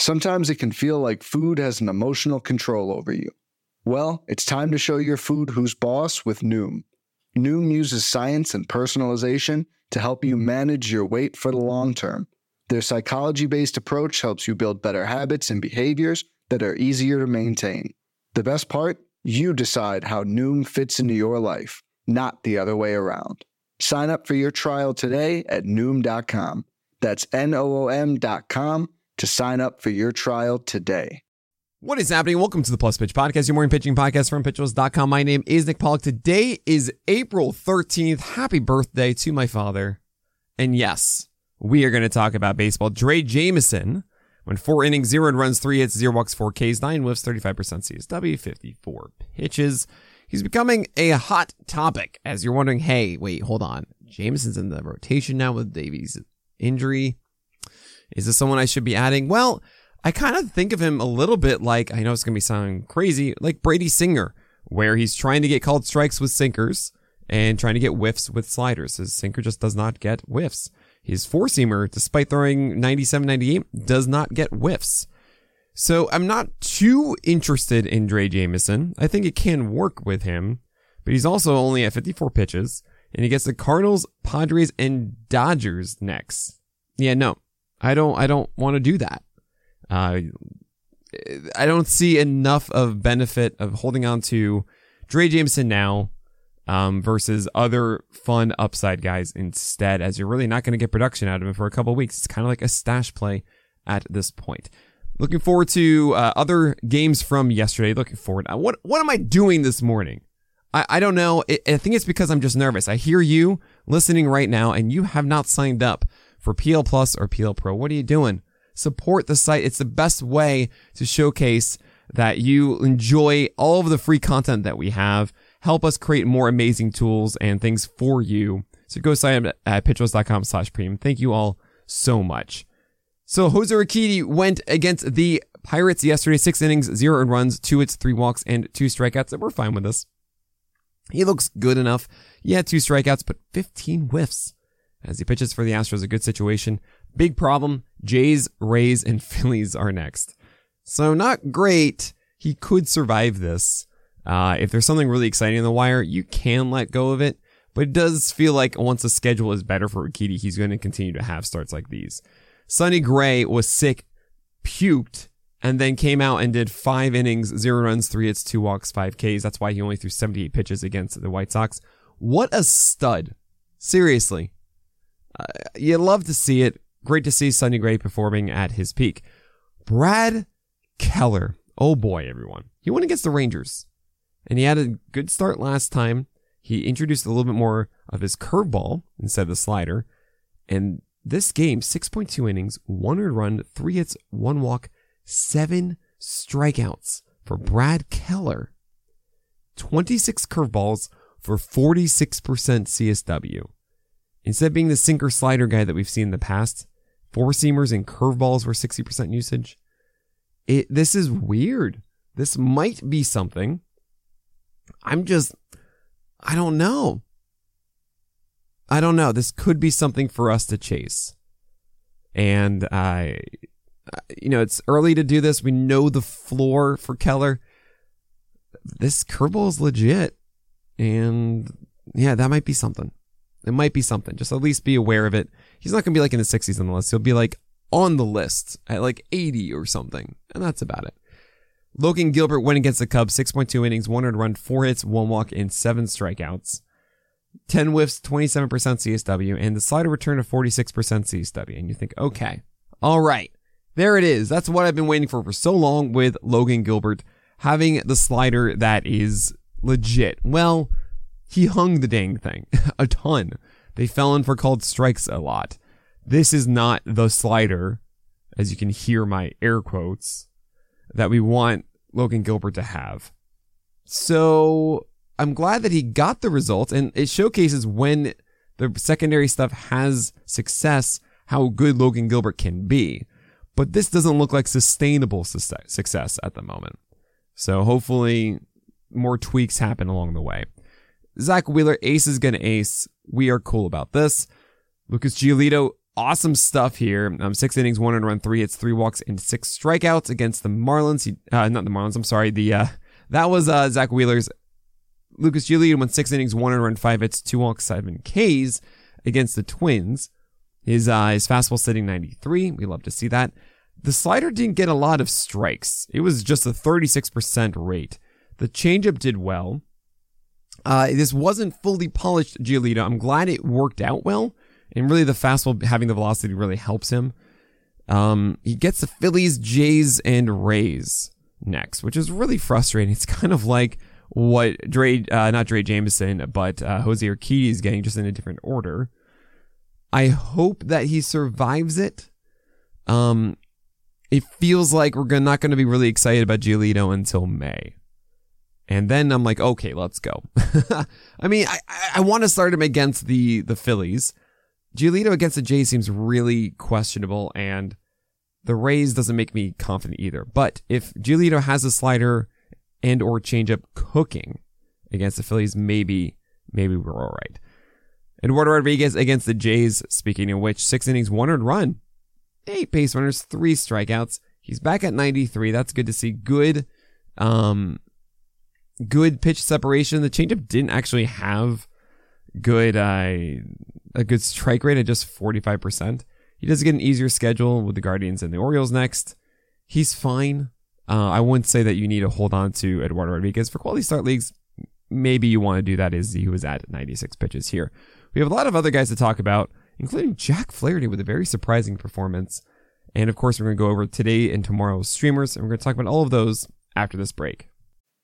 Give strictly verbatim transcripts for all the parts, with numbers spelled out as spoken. Sometimes it can feel like food has an emotional control over you. Well, it's time to show your food who's boss with Noom. Noom uses science and personalization to help you manage your weight for the long term. Their psychology-based approach helps you build better habits and behaviors that are easier to maintain. The best part? You decide how Noom fits into your life, not the other way around. Sign up for your trial today at Noom dot com. That's N O O M dot com to sign up for your trial today. What is happening? Welcome to the Plus Pitch Podcast, your morning pitching podcast from pitcherlist dot com. My name is Nick Pollock. Today is April thirteenth. Happy birthday to my father. And yes, we are going to talk about baseball. Drey Jameson went four innings, zero runs, three hits, zero walks, four Ks, nine whiffs, thirty-five percent C S W, fifty-four pitches. He's becoming a hot topic as you're wondering, hey, wait, hold on. Jameson's in the rotation now with Davies' injury. Is this someone I should be adding? Well, I kind of think of him a little bit like, I know it's going to be sounding crazy, like Brady Singer, where he's trying to get called strikes with sinkers and trying to get whiffs with sliders. His sinker just does not get whiffs. His four-seamer, despite throwing ninety-seven ninety-eight, does not get whiffs. So I'm not too interested in Drey Jameson. I think it can work with him, but he's also only at fifty-four pitches, and he gets the Cardinals, Padres, and Dodgers next. Yeah, no, I don't. I don't want to do that. Uh, I don't see enough of benefit of holding on to Drey Jameson now um, versus other fun upside guys instead, as you're really not going to get production out of him for a couple of weeks. It's kind of like a stash play at this point. Looking forward to uh, other games from yesterday. Looking forward. What what am I doing this morning? I, I don't know. I, I think it's because I'm just nervous. I hear you listening right now, and you have not signed up for P L Plus or P L Pro. What are you doing? Support the site. It's the best way to showcase that you enjoy all of the free content that we have. Help us create more amazing tools and things for you. So go sign up at pitcherlist dot com slash premium. Thank you all so much. So Jose Rikidi went against the Pirates yesterday, six innings, zero runs, two hits, three walks, and two strikeouts, and we're fine with this. He looks good enough. Yeah, two strikeouts, but fifteen whiffs as he pitches for the Astros. A good situation. Big problem, Jays, Rays, and Phillies are next. So not great. He could survive this. Uh, if there's something really exciting in the wire, you can let go of it, but it does feel like once the schedule is better for Rikidi, he's going to continue to have starts like these. Sonny Gray was sick, puked, and then came out and did five innings, zero runs, three hits, two walks, five Ks. That's why he only threw seventy-eight pitches against the White Sox. What a stud. Seriously. Uh, you love to see it. Great to see Sonny Gray performing at his peak. Brad Keller. Oh boy, everyone. He went against the Rangers, and he had a good start last time. He introduced a little bit more of his curveball instead of the slider, and this game, six point two innings, one earned run, three hits, one walk, seven strikeouts for Brad Keller. twenty-six curveballs for forty-six percent C S W. Instead of being the sinker slider guy that we've seen in the past, four-seamers and curveballs were sixty percent usage. It, this is weird. This might be something. I'm just, I don't know. I don't know. This could be something for us to chase. And, uh, you know, it's early to do this. We know the floor for Keller. This curveball is legit. And, yeah, that might be something. It might be something. Just at least be aware of it. He's not going to be, like, in the sixties on the list. He'll be, like, on the list at, like, eighty or something. And that's about it. Logan Gilbert went against the Cubs. six point two innings, one earned run, four hits, one walk, and seven strikeouts. ten whiffs, twenty-seven percent C S W, and the slider return of forty-six percent C S W. And you think, okay, all right, there it is. That's what I've been waiting for for so long with Logan Gilbert, having the slider that is legit. Well, he hung the dang thing a ton. They fell in for called strikes a lot. This is not the slider, as you can hear my air quotes, that we want Logan Gilbert to have. So I'm glad that he got the results, and it showcases when the secondary stuff has success, how good Logan Gilbert can be. But this doesn't look like sustainable success at the moment. So hopefully more tweaks happen along the way. Zach Wheeler, ace is going to ace. We are cool about this. Lucas Giolito, awesome stuff here. Um, six innings, one earned run, three hits, three walks, and six strikeouts against the Marlins. He, uh, not the Marlins, I'm sorry. The uh, that was uh, Zach Wheeler's. Lucas Giolito went six innings, one earned run, five hits, two walks, seven Ks against the Twins. His uh, his fastball sitting ninety-three. We love to see that. The slider didn't get a lot of strikes. It was just a thirty-six percent rate. The changeup did well. Uh, this wasn't fully polished Giolito. I'm glad it worked out well. And really the fastball having the velocity really helps him. Um, he gets the Phillies, Jays, and Rays next, which is really frustrating. It's kind of like what Drey, uh, not Drey Jameson, but uh, Jose Rikidi is getting, just in a different order. I hope that he survives it. Um, it feels like we're not going to be really excited about Giolito until May. And then I'm like, okay, let's go. I mean, I, I, I want to start him against the, the Phillies. Giolito against the Jays seems really questionable, and the Rays doesn't make me confident either. But if Giolito has a slider and or changeup cooking against the Phillies, maybe maybe we're all right. Eduardo Rodriguez against the Jays, speaking of which, six innings, one earned run, eight base runners, three strikeouts. He's back at ninety-three. That's good to see. Good, um, good pitch separation. The changeup didn't actually have good uh, a good strike rate at just forty-five percent. He does get an easier schedule with the Guardians and the Orioles next. He's fine. Uh, I wouldn't say that you need to hold on to Eduardo Rodriguez for quality start leagues. Maybe you want to do that. Is he was at ninety-six pitches here. We have a lot of other guys to talk about, including Jack Flaherty with a very surprising performance. And of course, we're going to go over today and tomorrow's streamers, and we're going to talk about all of those after this break.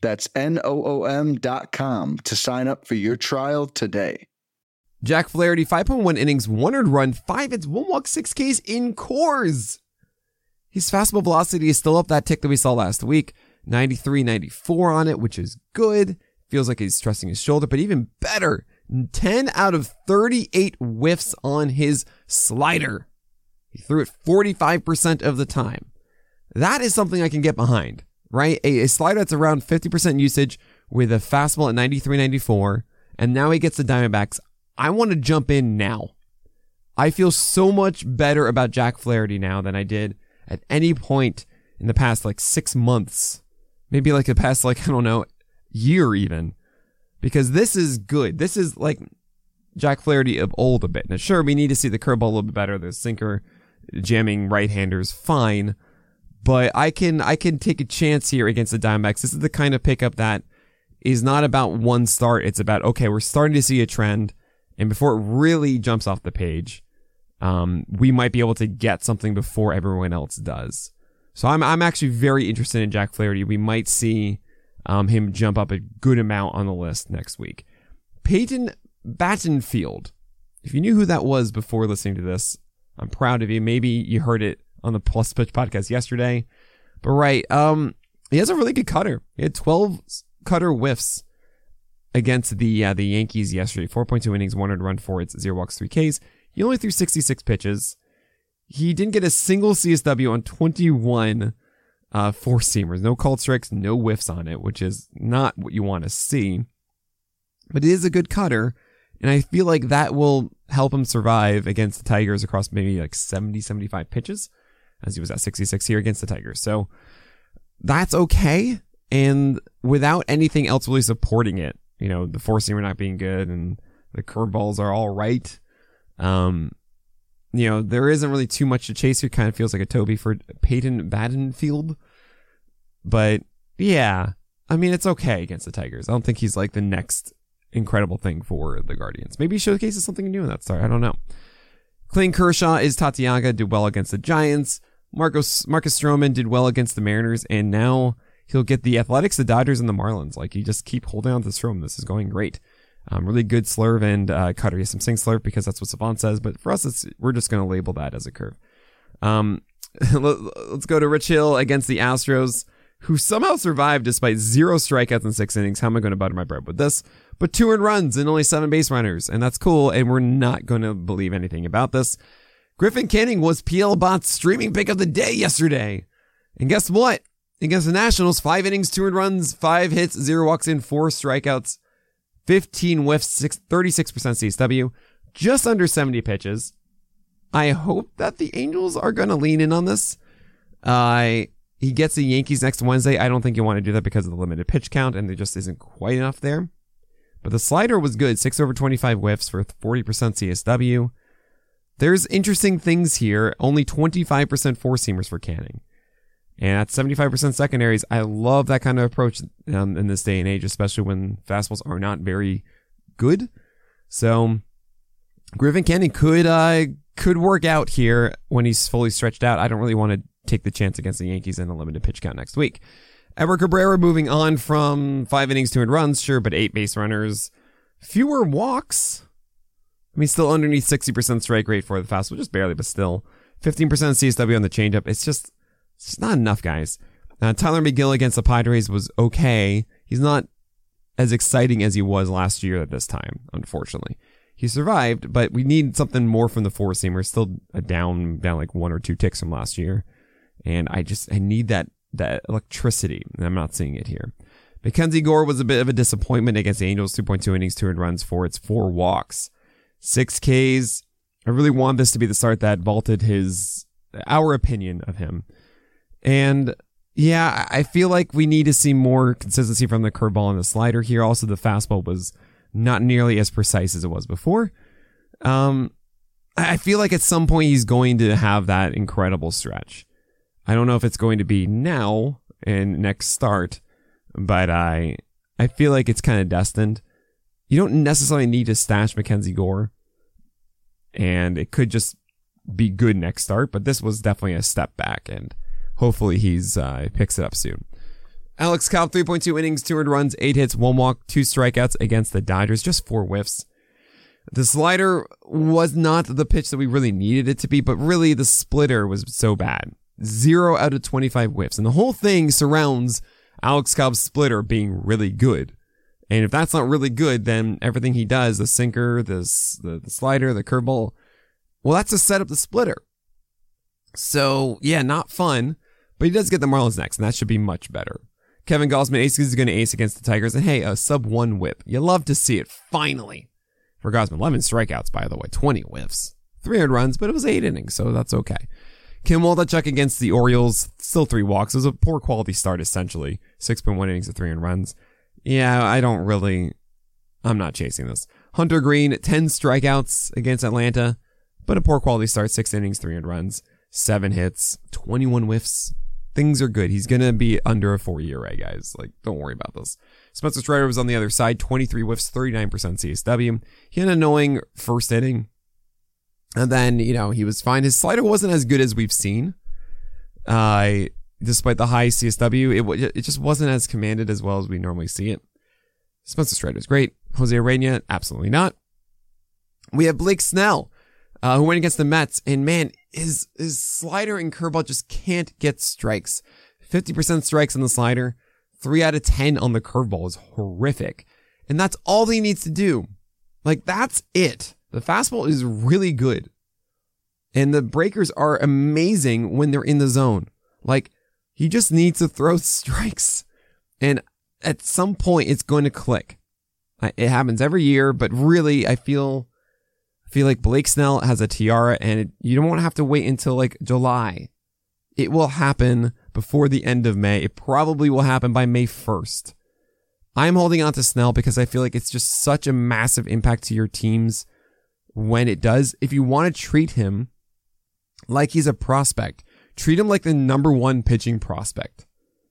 That's N O O M dot com to sign up for your trial today. Jack Flaherty, five point one innings, one earned run, five hits, one walk, six Ks in cores. His fastball velocity is still up that tick that we saw last week. ninety-three, ninety-four on it, which is good. Feels like he's trusting his shoulder, but even better, ten out of thirty-eight whiffs on his slider. He threw it forty-five percent of the time. That is something I can get behind. Right? A, a slider that's around fifty percent usage with a fastball at ninety-three ninety-four, and now he gets the Diamondbacks. I want to jump in now. I feel so much better about Jack Flaherty now than I did at any point in the past like six months. Maybe like the past like, I don't know, year even. Because this is good. This is like Jack Flaherty of old a bit. Now sure, we need to see the curveball a little bit better. The sinker jamming right-handers, fine. But I can I can take a chance here against the Diamondbacks. This is the kind of pickup that is not about one start. It's about, okay, we're starting to see a trend. And before it really jumps off the page, um, we might be able to get something before everyone else does. So I'm I'm actually very interested in Jack Flaherty. We might see um, him jump up a good amount on the list next week. Peyton Battenfeld. If you knew who that was before listening to this, I'm proud of you. Maybe you heard it on the Plus Pitch podcast yesterday. But right, um, he has a really good cutter. He had twelve cutter whiffs against the uh, the Yankees yesterday. four point two innings, one earned run, four hits, zero walks, three Ks. He only threw sixty-six pitches. He didn't get a single C S W on twenty-one uh, four-seamers. No called strikes, no whiffs on it, which is not what you want to see. But it is a good cutter, and I feel like that will help him survive against the Tigers across maybe like seventy, seventy-five pitches, as he was at sixty-six here against the Tigers. So that's okay. And without anything else really supporting it, you know, the four-seamer not being good and the curveballs are all right. Um, you know, there isn't really too much to chase here. Kind of feels like a Toby for Peyton Battenfeld. But, yeah, I mean, it's okay against the Tigers. I don't think he's like the next incredible thing for the Guardians. Maybe he showcases something new in that start. I don't know. Clayton Kershaw is Tatiaga, did well against the Giants. Marcus, Marcus Stroman did well against the Mariners, and now he'll get the Athletics, the Dodgers, and the Marlins. Like, you just keep holding on to Stroman. This is going great. Um, really good slurve and uh, cutter. Yes, I'm saying slurve because that's what Savant says, but for us, it's, we're just going to label that as a curve. Um, let's go to Rich Hill against the Astros, who somehow survived despite zero strikeouts in six innings. How am I going to butter my bread with this? But two earned runs and only seven base runners, and that's cool, and we're not going to believe anything about this. Griffin Canning was P L Bot's streaming pick of the day yesterday. And guess what? Against the Nationals, five innings, two earned runs, five hits, zero walks in, four strikeouts, fifteen whiffs, six, thirty-six percent C S W, just under seventy pitches. I hope that the Angels are going to lean in on this. Uh, he gets the Yankees next Wednesday. I don't think you want to do that because of the limited pitch count, and there just isn't quite enough there. But the slider was good, six over twenty-five whiffs for forty percent C S W. There's interesting things here. Only twenty-five percent four-seamers for Canning. And at seventy-five percent secondaries, I love that kind of approach um, in this day and age, especially when fastballs are not very good. So Griffin Canning could uh, could work out here when he's fully stretched out. I don't really want to take the chance against the Yankees in a limited pitch count next week. Edward Cabrera moving on from five innings, two in runs, sure, but eight base runners. Fewer walks. I mean, still underneath sixty percent strike rate for the fastball, just barely, but still. fifteen percent C S W on the changeup. It's just, it's just not enough, guys. Uh, Tyler McGill against the Padres was okay. He's not as exciting as he was last year at this time, unfortunately. He survived, but we need something more from the four-seamer. Still a down, down like one or two ticks from last year. And I just, I need that, that electricity, and I'm not seeing it here. Mackenzie Gore was a bit of a disappointment against the Angels. two point two innings, two earned runs, four its four walks. Six Ks. I really want this to be the start that vaulted his, our opinion of him. And yeah, I feel like we need to see more consistency from the curveball and the slider here. Also, the fastball was not nearly as precise as it was before. Um, I feel like at some point he's going to have that incredible stretch. I don't know if it's going to be now and next start, but I, I feel like it's kind of destined. You don't necessarily need to stash Mackenzie Gore, and it could just be good next start, but this was definitely a step back, and hopefully he's uh, picks it up soon. Alex Cobb, three point two innings, two earned runs, eight hits, one walk, two strikeouts against the Dodgers, just four whiffs. The slider was not the pitch that we really needed it to be, but really the splitter was so bad. zero out of twenty-five whiffs, and the whole thing surrounds Alex Cobb's splitter being really good. And if that's not really good, then everything he does, the sinker, this, the, the slider, the curveball, well, that's to set up the splitter. So, yeah, not fun, but he does get the Marlins next, and that should be much better. Kevin Gausman is going to ace against the Tigers, and hey, a sub one whip. You love to see it, finally. For Gausman, eleven strikeouts, by the way, twenty whiffs, three hundred runs, but it was eight innings, so that's okay. Kim Waldichuk against the Orioles, still three walks. It was a poor quality start, essentially. six point one innings of three hundred runs. Yeah, I don't really, I'm not chasing this. Hunter Green, ten strikeouts against Atlanta, but a poor quality start, six innings, three hundred runs, seven hits, twenty-one whiffs. Things are good. He's going to be under a four-year array, guys. Like, don't worry about this. Spencer Strider was on the other side, twenty-three whiffs, thirty-nine percent C S W. He had an annoying first inning, and then, you know, he was fine. His slider wasn't as good as we've seen. Uh... Despite the high C S W, it it just wasn't as commanded as well as we normally see it. Spencer Strider is great. Jose Rikidi, absolutely not. We have Blake Snell, uh, who went against the Mets, and man, his his slider and curveball just can't get strikes. fifty percent strikes on the slider, three out of ten on the curveball is horrific. And that's all he needs to do. Like, that's it. The fastball is really good. And the breakers are amazing when they're in the zone. Like, he just needs to throw strikes, and at some point it's going to click. It happens every year, but really, I feel, I feel like Blake Snell has a tiara, and it, you don't want to have to wait until like July. It will happen before the end of May. It probably will happen by May first. I'm holding on to Snell because I feel like it's just such a massive impact to your teams when it does. If you want to treat him like he's a prospect. Treat him like the number one pitching prospect.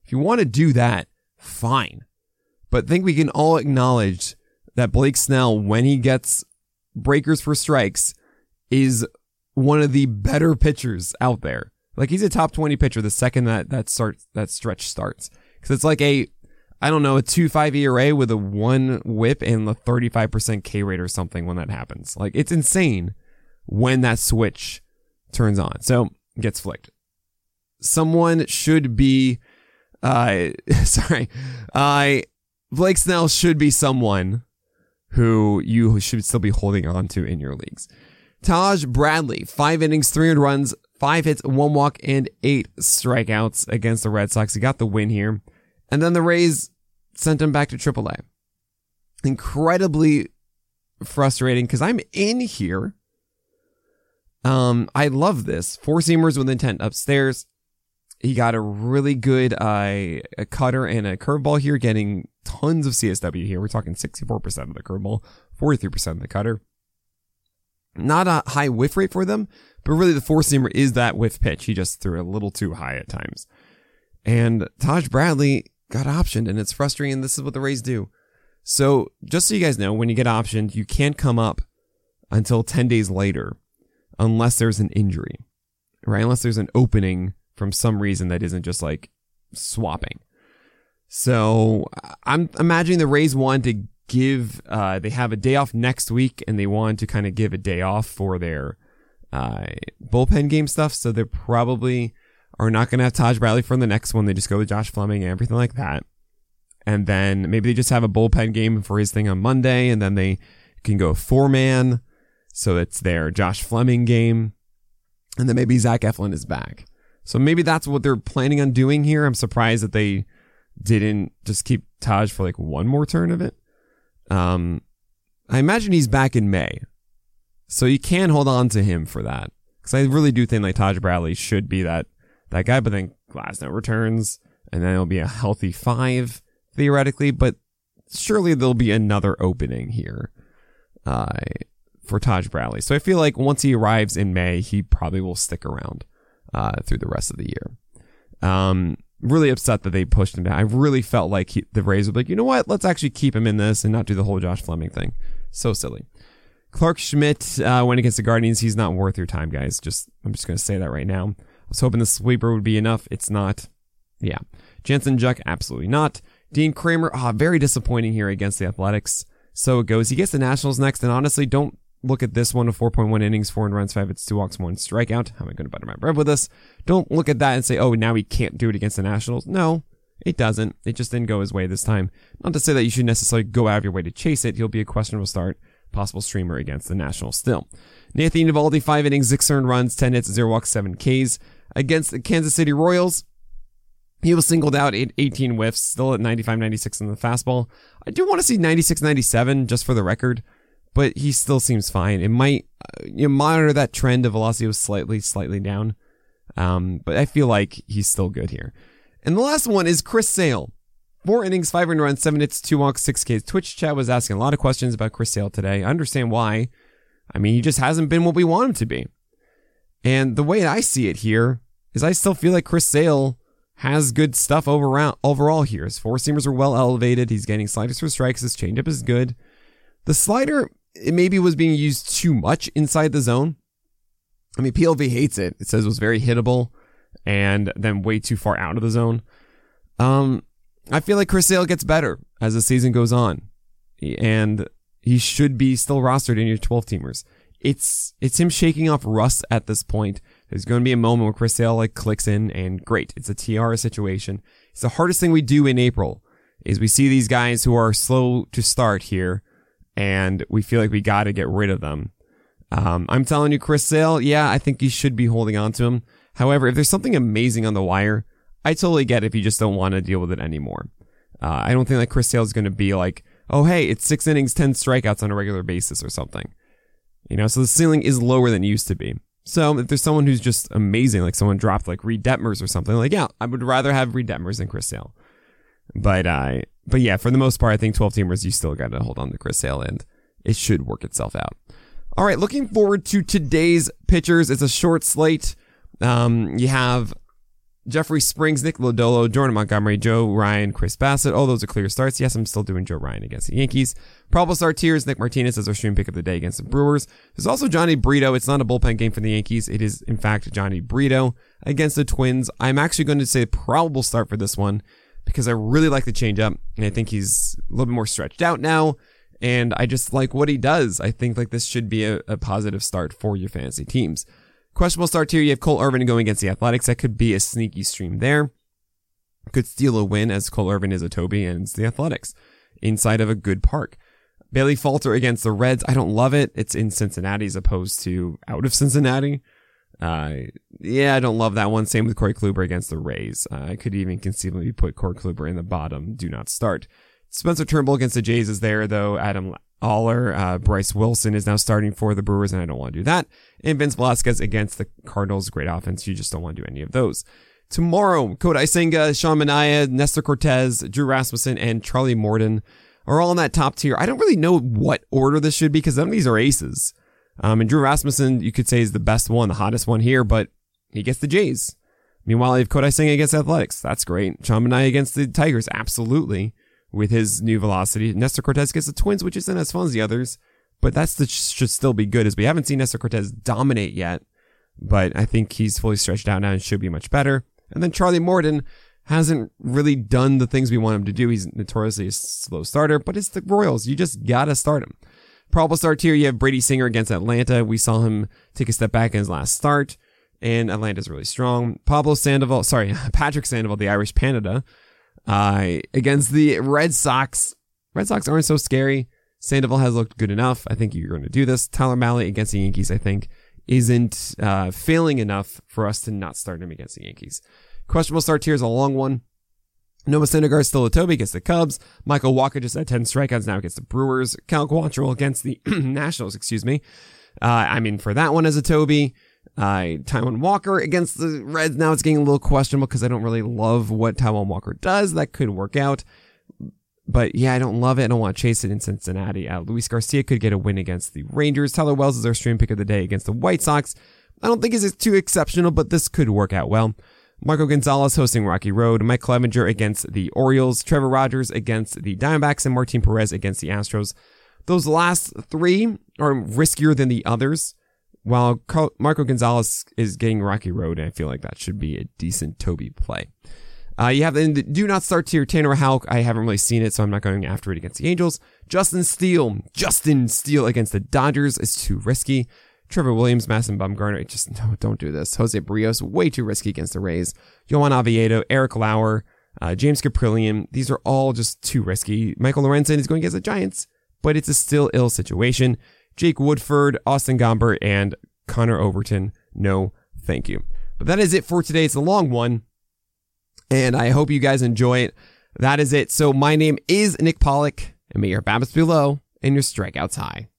If you want to do that, fine. But I think we can all acknowledge that Blake Snell, when he gets breakers for strikes, is one of the better pitchers out there. Like, he's a top twenty pitcher the second that that starts, that stretch starts. Because it's like a, I don't know, a two point five E R A with a one whip and a thirty-five percent K rate or something when that happens. Like, it's insane when that switch turns on. So, gets flicked. Someone should be, uh, sorry, uh, Blake Snell should be someone who you should still be holding on to in your leagues. Taj Bradley, five innings, three earned runs, five hits, one walk, and eight strikeouts against the Red Sox. He got the win here. And then the Rays sent him back to triple A. Incredibly frustrating because I'm in here. Um, I love this. Four-seamers with intent upstairs. He got a really good uh, a cutter and a curveball here, getting tons of C S W here. We're talking sixty-four percent of the curveball, forty-three percent of the cutter. Not a high whiff rate for them, but really the four-seamer is that whiff pitch. He just threw a little too high at times. And Taj Bradley got optioned, and it's frustrating, and this is what the Rays do. So just so you guys know, when you get optioned, you can't come up until ten days later unless there's an injury, right? Unless there's an opening from some reason that isn't just like swapping. So I'm imagining the Rays want to give, uh, they have a day off next week, and they want to kind of give a day off for their uh, bullpen game stuff. So they're probably are not going to have Taj Bradley for the next one. They just go with Josh Fleming and everything like that. And then maybe they just have a bullpen game for his thing on Monday, and then they can go four-man. So it's their Josh Fleming game. And then maybe Zach Eflin is back. So maybe that's what they're planning on doing here. I'm surprised that they didn't just keep Taj for like one more turn of it. Um, I imagine he's back in May. So you can hold on to him for that. Because I really do think like Taj Bradley should be that that guy, but then Glasnow returns, and then it'll be a healthy five, theoretically, but surely there'll be another opening here uh, for Taj Bradley. So I feel like once he arrives in May, he probably will stick around uh, through the rest of the year. Um, really upset that they pushed him down. I really felt like he, the Rays were like, you know what, let's actually keep him in this and not do the whole Josh Fleming thing. So silly. Clark Schmidt uh, went against the Guardians. He's not worth your time, guys. Just I'm just going to say that right now. I was hoping the sweeper would be enough. It's not. Yeah. Jansen Juck, absolutely not. Dean Kramer, ah, very disappointing here against the Athletics. So it goes. He gets the Nationals next, and honestly, don't look at this one of four point one innings, four in runs, five hits, two walks, one strikeout. How am I going to butter my bread with this? Don't look at that and say, oh, now he can't do it against the Nationals. No, it doesn't. It just didn't go his way this time. Not to say that you should necessarily go out of your way to chase it. He'll be a questionable start. Possible streamer against the Nationals still. Nathan Eovaldi, five innings, six earned runs, ten hits, zero walks, seven Ks. Against the Kansas City Royals, he was singled out at eighteen whiffs, still at ninety-five ninety-six in the fastball. I do want to see ninety-six ninety-seven just for the record, but he still seems fine. It might, you know, monitor that trend of velocity was slightly, slightly down, um, but I feel like he's still good here. And the last one is Chris Sale. Four innings, five earned runs, seven hits, two walks, six Ks. Twitch chat was asking a lot of questions about Chris Sale today. I understand why. I mean, he just hasn't been what we want him to be. And the way I see it here is I still feel like Chris Sale has good stuff overall, overall here. His four-seamers are well elevated. He's getting sliders for strikes. His changeup is good. The slider, it maybe was being used too much inside the zone. I mean, P L V hates it. It says it was very hittable and then way too far out of the zone. Um... I feel like Chris Sale gets better as the season goes on, and he should be still rostered in your twelve-teamers. It's it's him shaking off rust at this point. There's going to be a moment where Chris Sale like clicks in, and great, it's a T R situation. It's the hardest thing we do in April is we see these guys who are slow to start here, and we feel like we got to get rid of them. Um, I'm telling you, Chris Sale, yeah, I think you should be holding on to him. However, if there's something amazing on the wire, I totally get if you just don't want to deal with it anymore. Uh, I don't think that Chris Sale is going to be like, oh, hey, it's six innings, ten strikeouts on a regular basis or something. You know, so the ceiling is lower than it used to be. So if there's someone who's just amazing, like someone dropped like Reed Detmers or something, like, yeah, I would rather have Reed Detmers than Chris Sale. But, uh, but yeah, for the most part, I think twelve-teamers, you still got to hold on to Chris Sale, and it should work itself out. All right, looking forward to today's pitchers. It's a short slate. Um, you have Jeffrey Springs, Nick Lodolo, Jordan Montgomery, Joe Ryan, Chris Bassett. All those are clear starts. Yes, I'm still doing Joe Ryan against the Yankees. Probable start tiers, Nick Martinez as our stream pick of the day against the Brewers. There's also Johnny Brito. It's not a bullpen game for the Yankees. It is, in fact, Johnny Brito against the Twins. I'm actually going to say probable start for this one because I really like the changeup, and I think he's a little bit more stretched out now, and I just like what he does. I think like this should be a, a positive start for your fantasy teams. Questionable start tier, you have Cole Irvin going against the Athletics. That could be a sneaky stream there. Could steal a win as Cole Irvin is a Toby and it's the Athletics inside of a good park. Bailey Falter against the Reds. I don't love it. It's in Cincinnati as opposed to out of Cincinnati. Uh, yeah, I don't love that one. Same with Corey Kluber against the Rays. Uh, I could even conceivably put Corey Kluber in the bottom. Do not start. Spencer Turnbull against the Jays is there, though. Adam Aller, uh, Bryce Wilson is now starting for the Brewers, and I don't want to do that. And Vince Velasquez against the Cardinals. Great offense. You just don't want to do any of those. Tomorrow, Kodai Senga, Sean Manaea, Nestor Cortes, Drew Rasmussen, and Charlie Morton are all in that top tier. I don't really know what order this should be because some of these are aces. Um, and Drew Rasmussen, you could say, is the best one, the hottest one here, but he gets the Jays. Meanwhile, you have Kodai Senga against Athletics. That's great. Sean Manaea against the Tigers. Absolutely. With his new velocity. Nestor Cortes gets the Twins, which isn't as fun as the others, but that should still be good, as we haven't seen Nestor Cortes dominate yet, but I think he's fully stretched out now and should be much better. And then Charlie Morton hasn't really done the things we want him to do. He's notoriously a slow starter, but it's the Royals. You just gotta start him. Probable start tier, you have Brady Singer against Atlanta. We saw him take a step back in his last start, and Atlanta's really strong. Pablo Sandoval, sorry, Patrick Sandoval, the Irish Panada, Uh, against the Red Sox. Red Sox aren't so scary. Sandoval has looked good enough. I think you're going to do this. Tyler Malley against the Yankees, I think, isn't uh, failing enough for us to not start him against the Yankees. Questionable start tier is a long one. Noah Syndergaard still a Toby against the Cubs. Michael Walker just had ten strikeouts now against the Brewers. Cal Quantrill against the Nationals, excuse me. Uh, I mean, for that one as a Toby. Uh, Taijuan Walker against the Reds. Now it's getting a little questionable because I don't really love what Taijuan Walker does. That could work out. But yeah, I don't love it. I don't want to chase it in Cincinnati. Uh, Luis Garcia could get a win against the Rangers. Tyler Wells is our stream pick of the day against the White Sox. I don't think it's too exceptional, but this could work out well. Marco Gonzalez hosting Rocky Road. Mike Clevenger against the Orioles. Trevor Rogers against the Diamondbacks. And Martin Perez against the Astros. Those last three are riskier than the others. While Marco Gonzalez is getting Rocky Road, and I feel like that should be a decent Toby play. Uh, you have the do not start tier, Tanner Houck. I haven't really seen it, so I'm not going after it against the Angels. Justin Steele. Justin Steele against the Dodgers is too risky. Trevor Williams, Madison Bumgarner. Just no, don't do this. Jose Barrios, way too risky against the Rays. Yohan Oviedo, Eric Lauer, uh, James Caprillion. These are all just too risky. Michael Lorenzen is going against the Giants, but it's a still ill situation. Jake Woodford, Austin Gomber, and Connor Overton. No, thank you. But that is it for today. It's a long one, and I hope you guys enjoy it. That is it. So my name is Nick Pollock, and may your BABIPs be low and your strikeouts high.